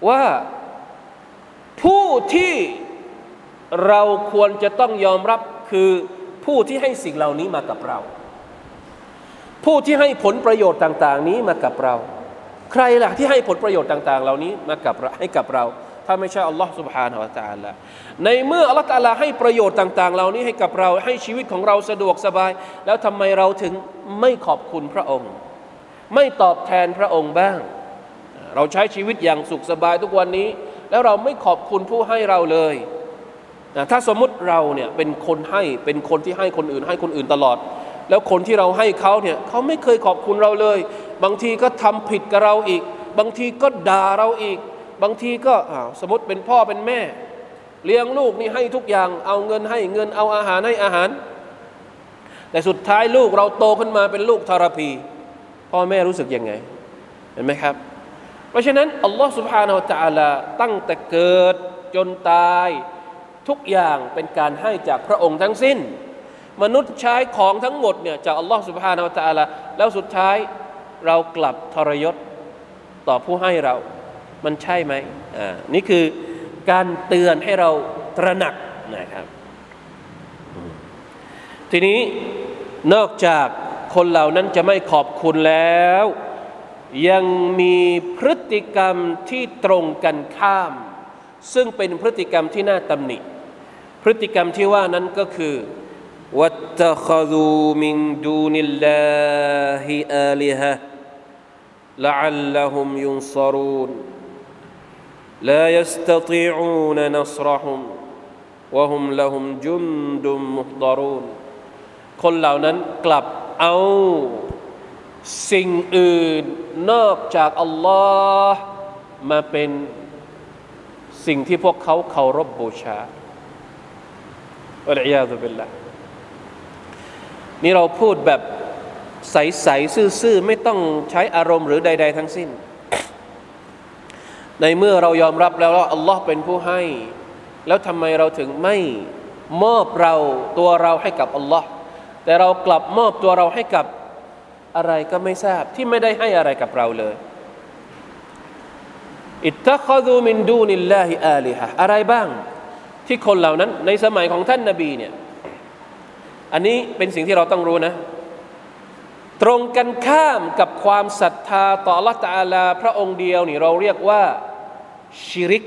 ว่าผู้ที่เราควรจะต้องยอมรับคือผู้ที่ให้สิ่งเหล่านี้มากับเราผู้ที่ให้ผลประโยชน์ต่างๆนี้มากับเราใครล่ะที่ให้ผลประโยชน์ต่างๆเหล่านี้มากับให้กับเราถ้าไม่ใช่อัลลอฮ์ سبحانه และ تعالى ในเมื่ออัลลอฮ์ تعالى ให้ประโยชน์ต่างๆเหล่านี้ให้กับเราให้ชีวิตของเราสะดวกสบายแล้วทำไมเราถึงไม่ขอบคุณพระองค์ไม่ตอบแทนพระองค์บ้างเราใช้ชีวิตอย่างสุขสบายทุกวันนี้แล้วเราไม่ขอบคุณผู้ให้เราเลยถ้าสมมุติเราเนี่ยเป็นคนให้เป็นคนที่ให้คนอื่นให้คนอื่นตลอดแล้วคนที่เราให้เขาเนี่ยเขาไม่เคยขอบคุณเราเลยบางทีก็ทำผิดกับเราอีกบางทีก็ด่าเราอีกบางทีก็สมมติเป็นพ่อเป็นแม่เลี้ยงลูกนี่ให้ทุกอย่างเอาเงินให้เงินเอาอาหารให้อาหารแต่สุดท้ายลูกเราโตขึ้นมาเป็นลูกทรพีพ่อแม่รู้สึกยังไงเห็นไหมครับเพราะฉะนั้นอัลลอฮฺ سبحانه และ تعالى ตั้งแต่เกิดจนตายทุกอย่างเป็นการให้จากพระองค์ทั้งสิ้นมนุษย์ใช้ของทั้งหมดเนี่ยจากอัลลอฮฺ سبحانه และ تعالى แล้วสุดท้ายเรากลับทรยศต่อผู้ให้เรามันใช่ไหมอ่านี่คือการเตือนให้เราตระหนักนะครับทีนี้นอกจากคนเหล่านั้นจะไม่ขอบคุณแล้วยังมีพฤติกรรมที่ตรงกันข้ามซึ่งเป็นพฤติกรรมที่น่าตำหนิพฤติกรรมที่ว่านั้นก็คือวัตตะคอซูมินดูนิลลาฮิอาลิฮะละอัลละฮุมยุนซอรูนلا يستطيعون نصرهم وهم لهم جند محضرون คนเหล่านั้นกลับเอาสิ่งอื่นนอกจากอัลลอฮ์มาเป็นสิ่งที่พวกเขาเคารพบูชาอัลอิยาซุบิลลาห์นี่เราพูดแบบใสๆซื่อๆไม่ต้องใช้อารมณ์หรือใดๆทั้งสิ้นในเมื่อเรายอมรับแล้วว่าอัลลอฮ์เป็นผู้ให้แล้วทำไมเราถึงไม่มอบเราตัวเราให้กับอัลลอฮ์แต่เรากลับมอบตัวเราให้กับอะไรก็ไม่ทราบที่ไม่ได้ให้อะไรกับเราเลยอิตตะคอซูมินดูนิลลาฮิอาลิฮะอะไรบ้างที่คนเหล่านั้นในสมัยของท่านนบีเนี่ยอันนี้เป็นสิ่งที่เราต้องรู้นะตรงกันข้ามกับความศรัทธาต่ออัลลอฮฺตะอาลาพระองค์เดียวนี่เราเรียกว่าชิริก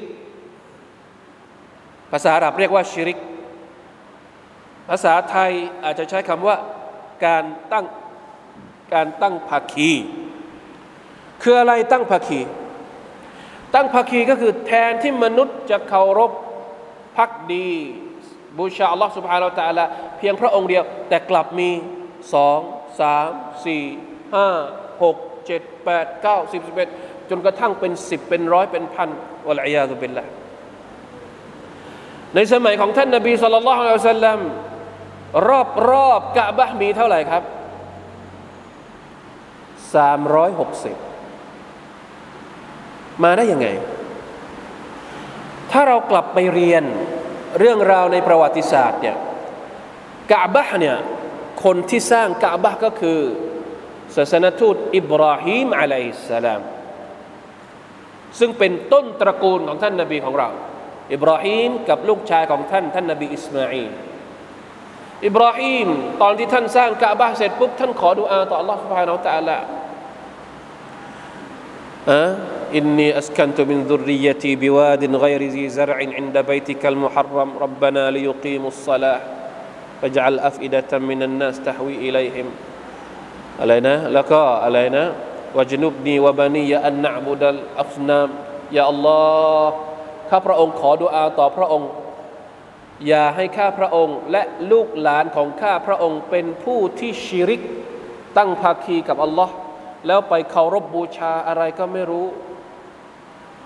ภาษาอาหรับเรียกว่าชิริกภาษาไทยอาจจะใช้คำว่าการตั้งการตั้งภาคีคืออะไรตั้งภาคีตั้งภาคีก็คือแทนที่มนุษย์จะเคารพภักดีบูชาอัลลอฮฺซุบฮานะฮูวะตะอาลาเพียงพระองค์เดียวแต่กลับมีสองสามสี่ห้าหกเจ็ดแปดเก้าสิบสิบเอ็ดจนกระทั่งเป็นสิบเป็นร้อยเป็นพันอัลอิยาซุบิลลาห์ในสมัยของท่านนบีศ็อลลัลลอฮุอะลัยฮิวะซัลลัมรอบๆกะบะห์มีเท่าไหร่ครับ สามร้อยหกสิบมาได้ยังไงถ้าเรากลับไปเรียนเรื่องราวในประวัติศาสตร์เนี่ยกะบะฮ์เนี่ยคนที่สร้างกะบะฮ์ก็คือศาสนทูตอิบราฮิมอะลัยฮิสสลามซึ่งเป็นต้นตระกูลของท่านนบีของเราอิบราฮิมกับลูกชายของท่านท่านนบีอิสมาอีลอิบราฮิมตอนที่ท่านสร้างกะบะฮ์เสร็จปุ๊บท่านขอดุอาต่อ Allah سبحانه และ تعالى อ่ะอินนีอัสกันตุมินซุรริยะตีบิวาดินฆอยริซีซะรอินอินดะบัยติกัลมุฮัรรัมร็อบบะนาลิยุกีมุศศอลาห์วัจอัลอัฟอิดะตัมมินันนัสตะฮวีอิลัยฮิมอะไรนะแล้วก็อะไรนะวะญนุบนีวะบะนียะอันนะอ์บุดัลอัศนามยาอัลลอฮ์ข้าพระองค์ขอดุอาต่อพระองค์อย่าให้ข้าพระองค์และลูกหลานของข้าพระองค์เป็นผู้ที่ชิริกตั้งภาคีกับอัลลอฮ์แล้วไปเคารพ บูชาอะไรก็ไม่รู้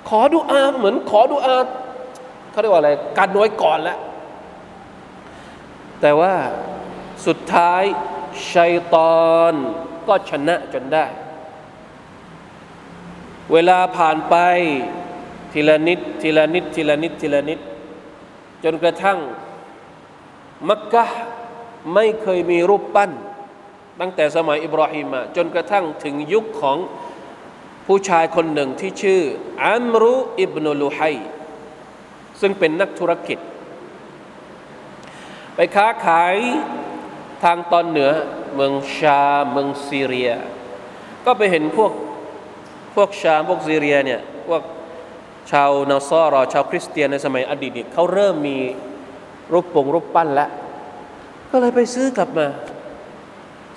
ขอดุอาเหมือนขอดุอาเขาเรียกว่าอะไรการน้อยก่อนแล้วแต่ว่าสุดท้ายชัยฏอนก็ชนะจนได้เวลาผ่านไปทีละนิดทีละนิดทีละนิดทีละนิดจนกระทั่งมักกะฮ์ไม่เคยมีรูปปั้นตั้งแต่สมัยอิบราฮิมจนกระทั่งถึงยุคของผู้ชายคนหนึ่งที่ชื่ออัมรุอิบนุลุฮัยซึ่งเป็นนักธุรกิจไปค้าขายทางตอนเหนือเมืองชามเมืองซีเรียก็ไปเห็นพวกพวกชามพวกซีเรียเนี่ยพวกชาวนาซอรอชาวคริสเตียนในสมัยอดีตเขาเริ่มมีรูปปงรูปปั้นแล้วก็เลยไปซื้อกลับมา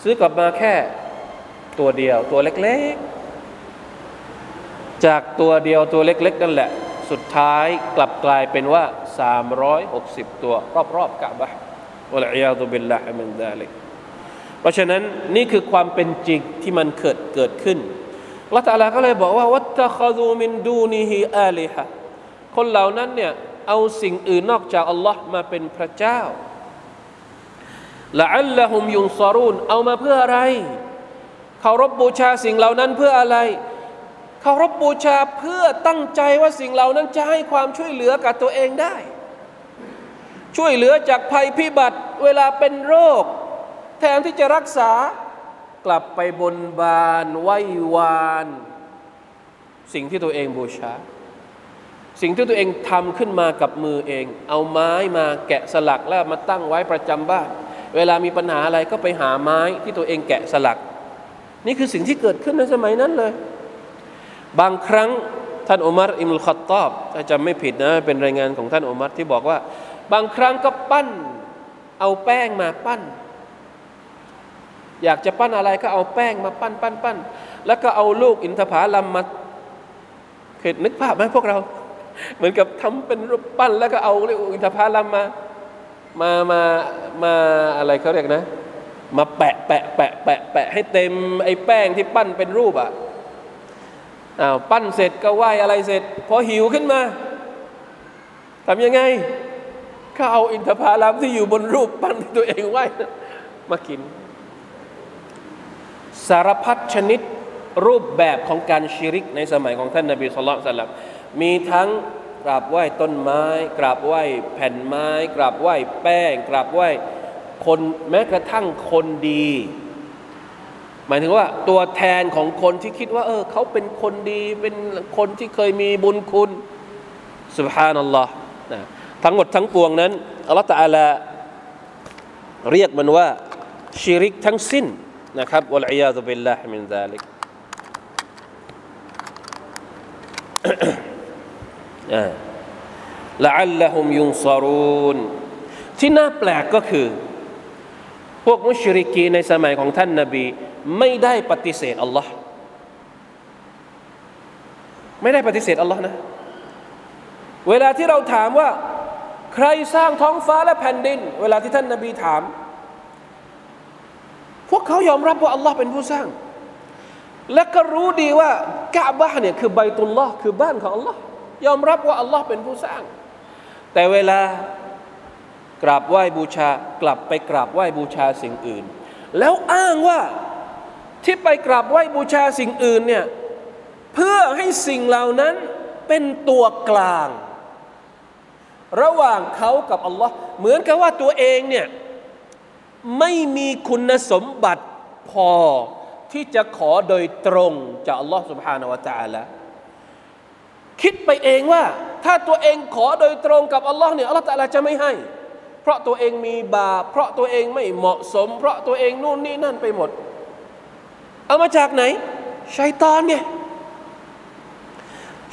ซื้อกลับมาแค่ตัวเดียวตัวเล็กๆจากตัวเดียวตัวเล็กๆนั่นแหละสุดท้ายกลับกลายเป็นว่าสามร้อยหกสิบตัวรอบๆกะบะฮ์วัลอียาซุบิลลาฮิมินซาลิกเพราะฉะนั้นนี่คือความเป็นจริงที่มันเกิดเกิดขึ้นอัลลอฮ์ตะอาลาก็เลยบอกว่าวัตตะคอซูมินดูนิฮิอาลิฮะคนเหล่านั้นเนี่ยเอาสิ่งอื่นนอกจากอัลลอฮ์มาเป็นพระเจ้าละอัลละฮุมยุนซอรูนเอามาเพื่ออะไรเคารพบูชาสิ่งเหล่านั้นเพื่ออะไรเคารพบูชาเพื่อตั้งใจว่าสิ่งเหล่านั้นจะให้ความช่วยเหลือกับตัวเองได้ช่วยเหลือจากภัยพิบัติเวลาเป็นโรคแทนที่จะรักษากลับไปบนบานไหว้วานสิ่งที่ตัวเองบูชาสิ่งที่ตัวเองทำขึ้นมากับมือเองเอาไม้มาแกะสลักแล้วมาตั้งไว้ประจำบ้านเวลามีปัญหาอะไรก็ไปหาไม้ที่ตัวเองแกะสลักนี่คือสิ่งที่เกิดขึ้นในสมัยนั้นเลยบางครั้งท่านอุมัรอิบนุลค็อฏฏอบถ้าจำไม่ผิดนะเป็นรายงานของท่านอุมัรที่บอกว่าบางครั้งก็ปั้นเอาแป้งมาปั้นอยากจะปั้นอะไรก็เอาแป้งมาปั้นปั้นปั้นแล้วก็เอาลูกอินทผลัมมาเคยนึกภาพไหมพวกเราเหมือนกับทำเป็นรูปปั้นแล้วก็เอาลูกอินทผลัมมามามามาอะไรเขาเรียกนะมาแปะแปะแปะแปะแปะให้เต็มไอ้แป้งที่ปั้นเป็นรูปอ่ะอ้าวปั้นเสร็จก็ไหว้อะไรเสร็จพอหิวขึ้นมาทำยังไงก็เอาอินทผลัมที่อยู่บนรูปปั้นตัวเองไหว้มากินสารพัดชนิดรูปแบบของการชิริกในสมัยของท่านนบีศ็อลลัลลอฮุอะลัยฮิวะซัลลัมมีทั้งกราบไหว้ต้นไม้กราบไหว้แผ่นไม้กราบไหว้แป้งกราบไหว้คนแม้กระทั่งคนดีหมายถึงว่าตัวแทนของคนที่คิดว่าเออเขาเป็นคนดีเป็นคนที่เคยมีบุญคุณซุบฮานัลลอฮ์นะทั้งหมดทั้งปวงนั้นอัลเลาะห์ตะอาลาเรียกมันว่าชิริกทั้งสิ้นนะครับวัลอียาซุบิลลาฮิมินซาลิกอ่าละอัลละฮุมยุนซอรูนที่น่าแปลกก็คือพวกมุชริกีนในสมัยของท่านนบีไม่ได้ปฏิเสธอัลลอฮ์ไม่ได้ปฏิเสธอัลลอฮ์นะเวลาที่เราถามว่าใครสร้างท้องฟ้าและแผ่นดินเวลาที่ท่านนบีถามพวกเขายอมรับว่าอัลลอฮ์เป็นผู้สร้างและก็รู้ดีว่ากะบะฮ์เนี่ยคือไบตุลลอฮ์คือบ้านของอัลลอฮ์ยอมรับว่าอัลลอฮ์เป็นผู้สร้างแต่เวลากราบไหว้บูชากลับไปกราบไหว้บูชาสิ่งอื่นแล้วอ้างว่า ที่ไปกราบไหว้บูชาสิ่งอื่นเนี่ยเพื่อให้สิ่งเหล่านั้นเป็นตัวกลางระหว่างเขากับอัลลอฮ์เหมือนกับว่าตัวเองเนี่ยไม่มีคุณสมบัติพอที่จะขอโดยตรงจากอัลลอฮ์ سبحانه และ تعالى คิดไปเองว่าถ้าตัวเองขอโดยตรงกับอัลลอฮ์เนี่ยอัลลอฮ์ تعالى จะไม่ให้เพราะตัวเองมีบาปเพราะตัวเองไม่เหมาะสมเพราะตัวเองนู่นนี่นั่นไปหมดเอามาจากไหนชัยฏอนไง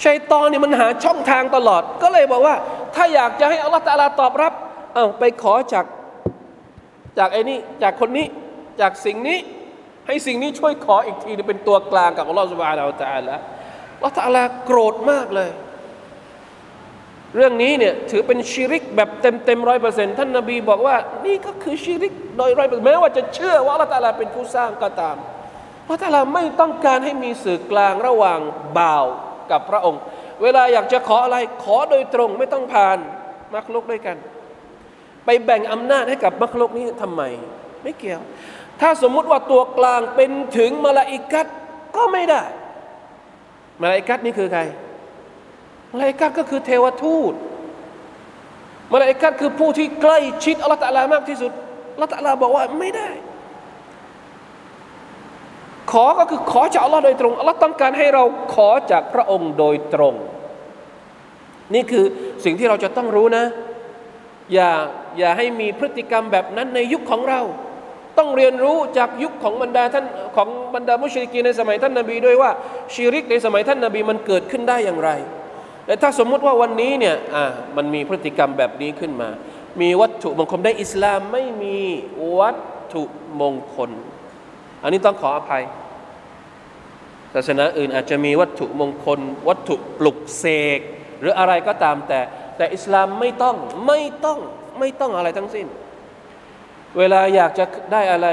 ชัยฏอนเนี่ยมันหาช่องทางตลอดก็เลยบอกว่าถ้าอยากจะให้อัลลอฮ์ تعالى ตอบรับเอาไปขอจากจากไอ้นี่จากคนนี้จากสิ่งนี้ให้สิ่งนี้ช่วยขออีกทีเป็นตัวกลางกับอัลลอฮฺซุบฮานะฮูวะตะอาลาอัลลอฮฺตะอาลาโกรธมากเลยเรื่องนี้เนี่ยถือเป็นชิริกแบบเต็มเต็มร้อยเปอร์เซ็นต์ท่านนบีบอกว่านี่ก็คือชิริกโดยร้อยเปอร์เซ็นต์แม้ว่าจะเชื่อว่าอัลลอฮฺตะอาลาเป็นผู้สร้างก็ตามอัลลอฮฺตะอาลาไม่ต้องการให้มีสื่อกลางระหว่างบ่าวกับพระองค์เวลาอยากจะขออะไรขอโดยตรงไม่ต้องผ่านมักลุกด้วยกันไปแบ่งอำนาจให้กับมักลุกนี้ทำไมไม่เกี่ยวถ้าสมมุติว่าตัวกลางเป็นถึงมลาอิกัตก็ไม่ได้มลาอิกัตนี่คือใครมลาอิกัตก็คือเทวทูตมลาอิกัตคือผู้ที่ใกล้ชิดอัลลอฮฺตะอาลามากที่สุดอัลลอฮฺตะอาลาบอกว่าไม่ได้ขอก็คือขอจากอัลลอฮฺโดยตรงอัลลอฮฺต้องการให้เราขอจากพระองค์โดยตรงนี่คือสิ่งที่เราจะต้องรู้นะอย่าอย่าให้มีพฤติกรรมแบบนั้นในยุคของเราต้องเรียนรู้จากยุคของบรรดาท่านของบรรดามุชริกีนในสมัยท่านนบีด้วยว่าชิริกในสมัยท่านนบีมันเกิดขึ้นได้อย่างไรและถ้าสมมุติว่าวันนี้เนี่ยอ่ามันมีพฤติกรรมแบบนี้ขึ้นมามีวัตถุมงคลในอิสลามไม่มีวัตถุมงคลอันนี้ต้องขออภัยศาสนาอื่นอาจจะมีวัตถุมงคลวัตถุปลุกเสกหรืออะไรก็ตามแต่แต่อิสลามไม่ต้องไม่ต้องไม่ต้องอะไรทั้งสิ้นเวลาอยากจะได้อะไร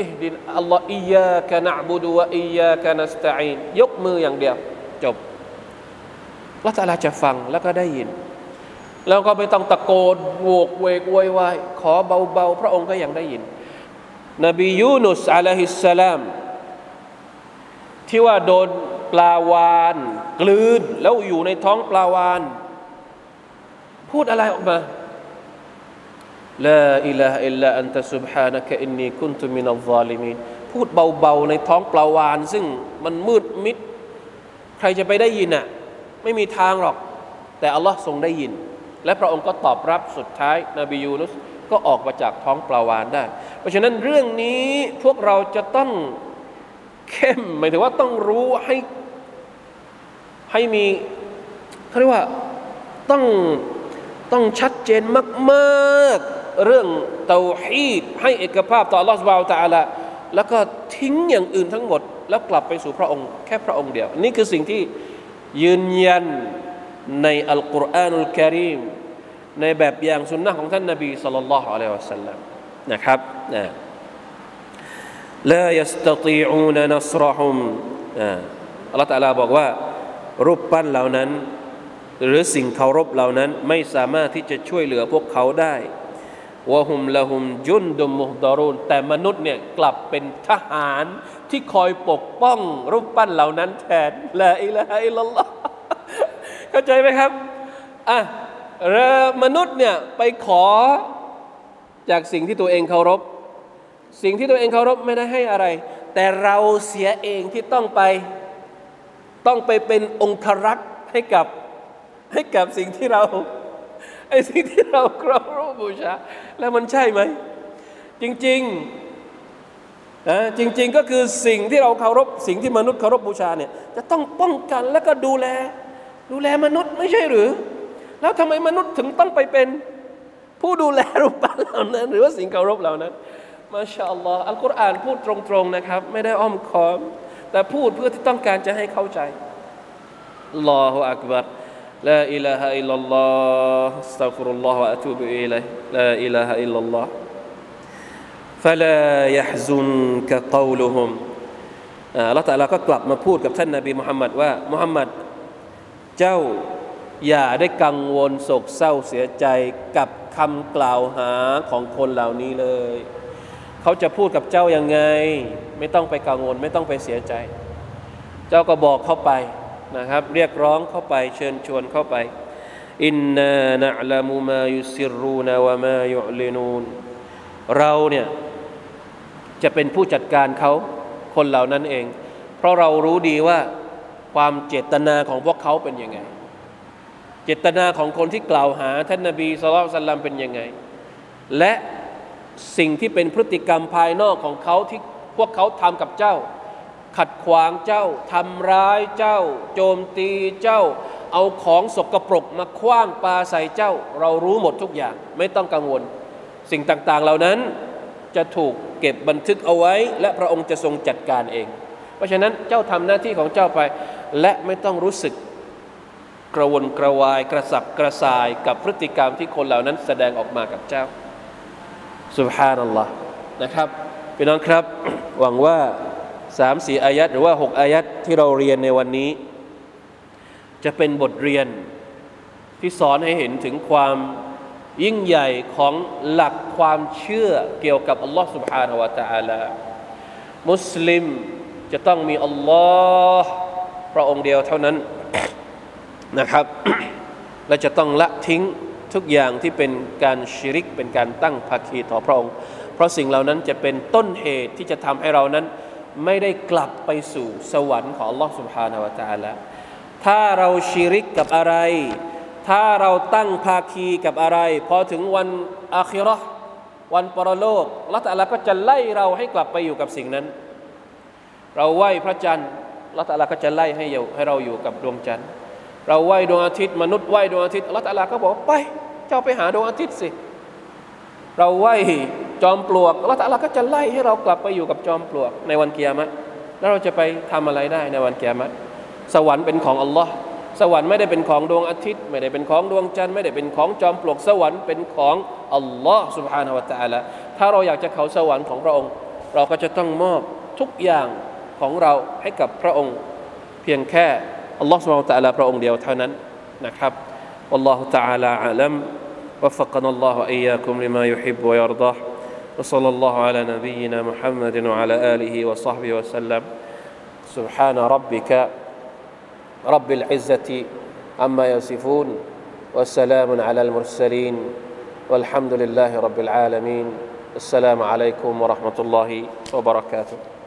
อิห์ดินอัลลอฮ์อิยากะนะอ์บุดุวะอิยากะนัสตะอีนยกมืออย่างเดียวจบอัลลอฮ์ตะอาลาจะฟังแล้วก็ได้ยินแล้วก็ไม่ต้องตะโกนโวกเวกโวยวายขอเบาๆพระองค์ก็ยังได้ยินนบียูนุสอะลัยฮิสสลามที่ว่าโดนปลาวาฬกลืนแล้วอยู่ในท้องปลาวาฬพูดอะไรออกมาLa ilaha illa anta subhanaka inni kuntu minadh dhalimin พูดเบาๆในท้องปลาวาฬซึ่งมันมืดมิดใครจะไปได้ยินน่ะไม่มีทางหรอกแต่อัลเลาะห์ทรงได้ยินและพระองค์ก็ตอบรับสุดท้ายนบียูนุสก็ออกมาจากท้องปลาวาฬได้เพราะฉะนั้นเรื่องนี้พวกเราจะต้องเข้มหมายถึงว่าต้องรู้ให้ให้มีเค้าเรียกว่าต้องต้องชัดเจนมากๆเรื่องเตาฮีดให้เอกภาพต่ออัลลอฮฺซุบฮานะฮูวะตะอาลาแล้วก็ทิ้งอย่างอื่นทั้งหมดแล้วกลับไปสู่พระองค์แค่พระองค์เดียวนี่คือสิ่งที่ยืนยันในอัลกุรอานุลกะรีมในแบบอย่างสุนนะของท่านนบีศ็อลลัลลอฮุอะลัยฮิวะซัลลัมนะครับนะลายัสตะตีอูนนัศรอฮุมอัลลอฮฺตะอาลาบอกว่ารูปปั้นเหล่านั้นหรือสิ่งเคารพเหล่านั้นไม่สามารถที่จะช่วยเหลือพวกเขาได้วะฮุมละฮุมจุนดุมมุฮฎอรูนแต่มนุษย์เนี่ยกลับเป็นทหารที่คอยปกป้องรูปปั้นเหล่านั้นแทนลาอิลาฮะอิลลัลลอฮ์เข้าใจไหมครับอ่ะมนุษย์เนี่ยไปขอจากสิ่งที่ตัวเองเคารพสิ่งที่ตัวเองเคารพไม่ได้ให้อะไรแต่เราเสียเองที่ต้องไปต้องไปเป็นองครักษ์ให้กับให้กับสิ่งที่เราไอ้สิ่งที่เราเคารพบูชาแล้วมันใช่ไหมจริงๆนะจริงๆก็คือสิ่งที่เราเคารพสิ่งที่มนุษย์เคารพบูชาเนี่ยจะต้องป้องกันแล้วก็ดูแลดูแลมนุษย์ไม่ใช่หรือแล้วทำไมมนุษย์ถึงต้องไปเป็นผู้ดูแลรูปปั้นเหล่านั้นหรือว่าสิ่งเคารพเหล่านั้นมาชาอัลลอฮ์อัลกุรอานพูดตรงๆนะครับไม่ได้อ้อมค้อมแต่พูดเพื่อที่ต้องการจะให้เข้าใจอัลลอฮุอักบัรلا إله إلا الله استغفر الله وأتوب إليه لا إله إلا الله فلا يحزنك قولهم อัลเลาะห์ตะอาลาก็กลับมาพูดกับท่านนบีมุฮัมมัดว่ามุฮัมมัดเจ้าอย่าได้กังวลโศกเศร้าเสียใจกับคำกล่าวหาของคนเหล่านี้เลย เขาจะพูดกับเจ้ายังไงไม่ต้องไปกังวลไม่ต้องไปเสียใจเจ้าก็บอกเข้าไปนะครับเรียกร้องเข้าไปเชิญชวนเข้าไปอินนานะอ์ละมุมายุซิรรูนะวะมายุอ์ลินูนเราเนี่ยจะเป็นผู้จัดการเขาคนเหล่านั้นเองเพราะเรารู้ดีว่าความเจตนาของพวกเขาเป็นยังไงเจตนาของคนที่กล่าวหาท่านนบีศ็อลลัลลอฮุอะลัยฮิวะซัลลัมเป็นยังไงและสิ่งที่เป็นพฤติกรรมภายนอกของเขาที่พวกเขาทำกับเจ้าขัดขวางเจ้าทำร้ายเจ้าโจมตีเจ้าเอาของสกปรกมาขว้างปาใส่เจ้าเรารู้หมดทุกอย่างไม่ต้องกังวลสิ่งต่างๆเหล่านั้นจะถูกเก็บบันทึกเอาไว้และพระองค์จะทรงจัดการเองเพราะฉะนั้นเจ้าทำหน้าที่ของเจ้าไปและไม่ต้องรู้สึกกระวนกระวายกระสับกระส่ายกับพฤติกรรมที่คนเหล่านั้นแสดงออกมากับเจ้าซุบฮานัลลอฮ์นะครับพี่น้องครับหวังว่า สามถึงสี่ อายัดหรือว่าหกอายัดที่เราเรียนในวันนี้จะเป็นบทเรียนที่สอนให้เห็นถึงความยิ่งใหญ่ของหลักความเชื่อเกี่ยวกับอัลลอฮ์ซุบฮานะฮูวะตะอาลามุสลิมจะต้องมีอัลลอฮ์พระองค์เดียวเท่านั้นนะครับ และจะต้องละทิ้งทุกอย่างที่เป็นการชิริกเป็นการตั้งภาคีต่อพระองค์เพราะสิ่งเหล่านั้นจะเป็นต้นเหตุที่จะทำให้เรานั้นไม่ได้กลับไปสู่สวรรค์ของอัลลอฮ์ซุบฮานะฮูวะตะอาลาถ้าเราชิริกกับอะไรถ้าเราตั้งภาคีกับอะไรพอถึงวันอาคิเราะห์วันปรโลกอัลเลาะห์ตะอาลาก็จะไล่เราให้กลับไปอยู่กับสิ่งนั้นเราไหว้พระจันทร์อัลเลาะห์ตะอาลาก็จะไล่ให้อยู่ให้เราอยู่กับดวงจันทร์เราไหว้ดวงอาทิตย์มนุษย์ไหว้ดวงอาทิตย์อัลเลาะห์ตะอาลาก็บอกไปเจ้าไปหาดวงอาทิตย์สิเราไหว้จอมปลวกอัลเลาะห์ตะอาลาก็จะไล่ให้เรากลับไปอยู่กับจอมปลวกในวันกิยามะห์แล้วเราจะไปทำอะไรได้ในวันกิยามะห์สวรรค์เป็นของอัลเลาะห์สวรรค์ไม่ได้เป็นของดวงอาทิตย์ไม่ได้เป็นของดวงจันทร์ไม่ได้เป็นของจอมปลวกสวรรค์เป็นของอัลเลาะห์ซุบฮานะฮูวะตะอาลาถ้าเราอยากจะเข้าสวรรค์ของพระองค์เราก็จะต้องมอบทุกอย่างของเราให้กับพระองค์เพียงแค่อัลเลาะห์ซุบฮานะฮูวะตะอาลาพระองค์เดียวเท่านั้นนะครับวัลลอฮุตะอาลาอาลัมวะฟักนะอัลลอฮุวะอียากุมลิมายุฮิบวะยัรฎอฮ์วะศ็อลลัลลอฮุอะลานะบีนะมุฮัมมัดวะอะลาอาลิฮิวะศ็อฮบิฮิวะซัลลัมซุบฮานะร็อบบิกะرب العزة عما يصفون والسلام على المرسلين والحمد لله رب العالمين السلام عليكم ورحمة الله وبركاته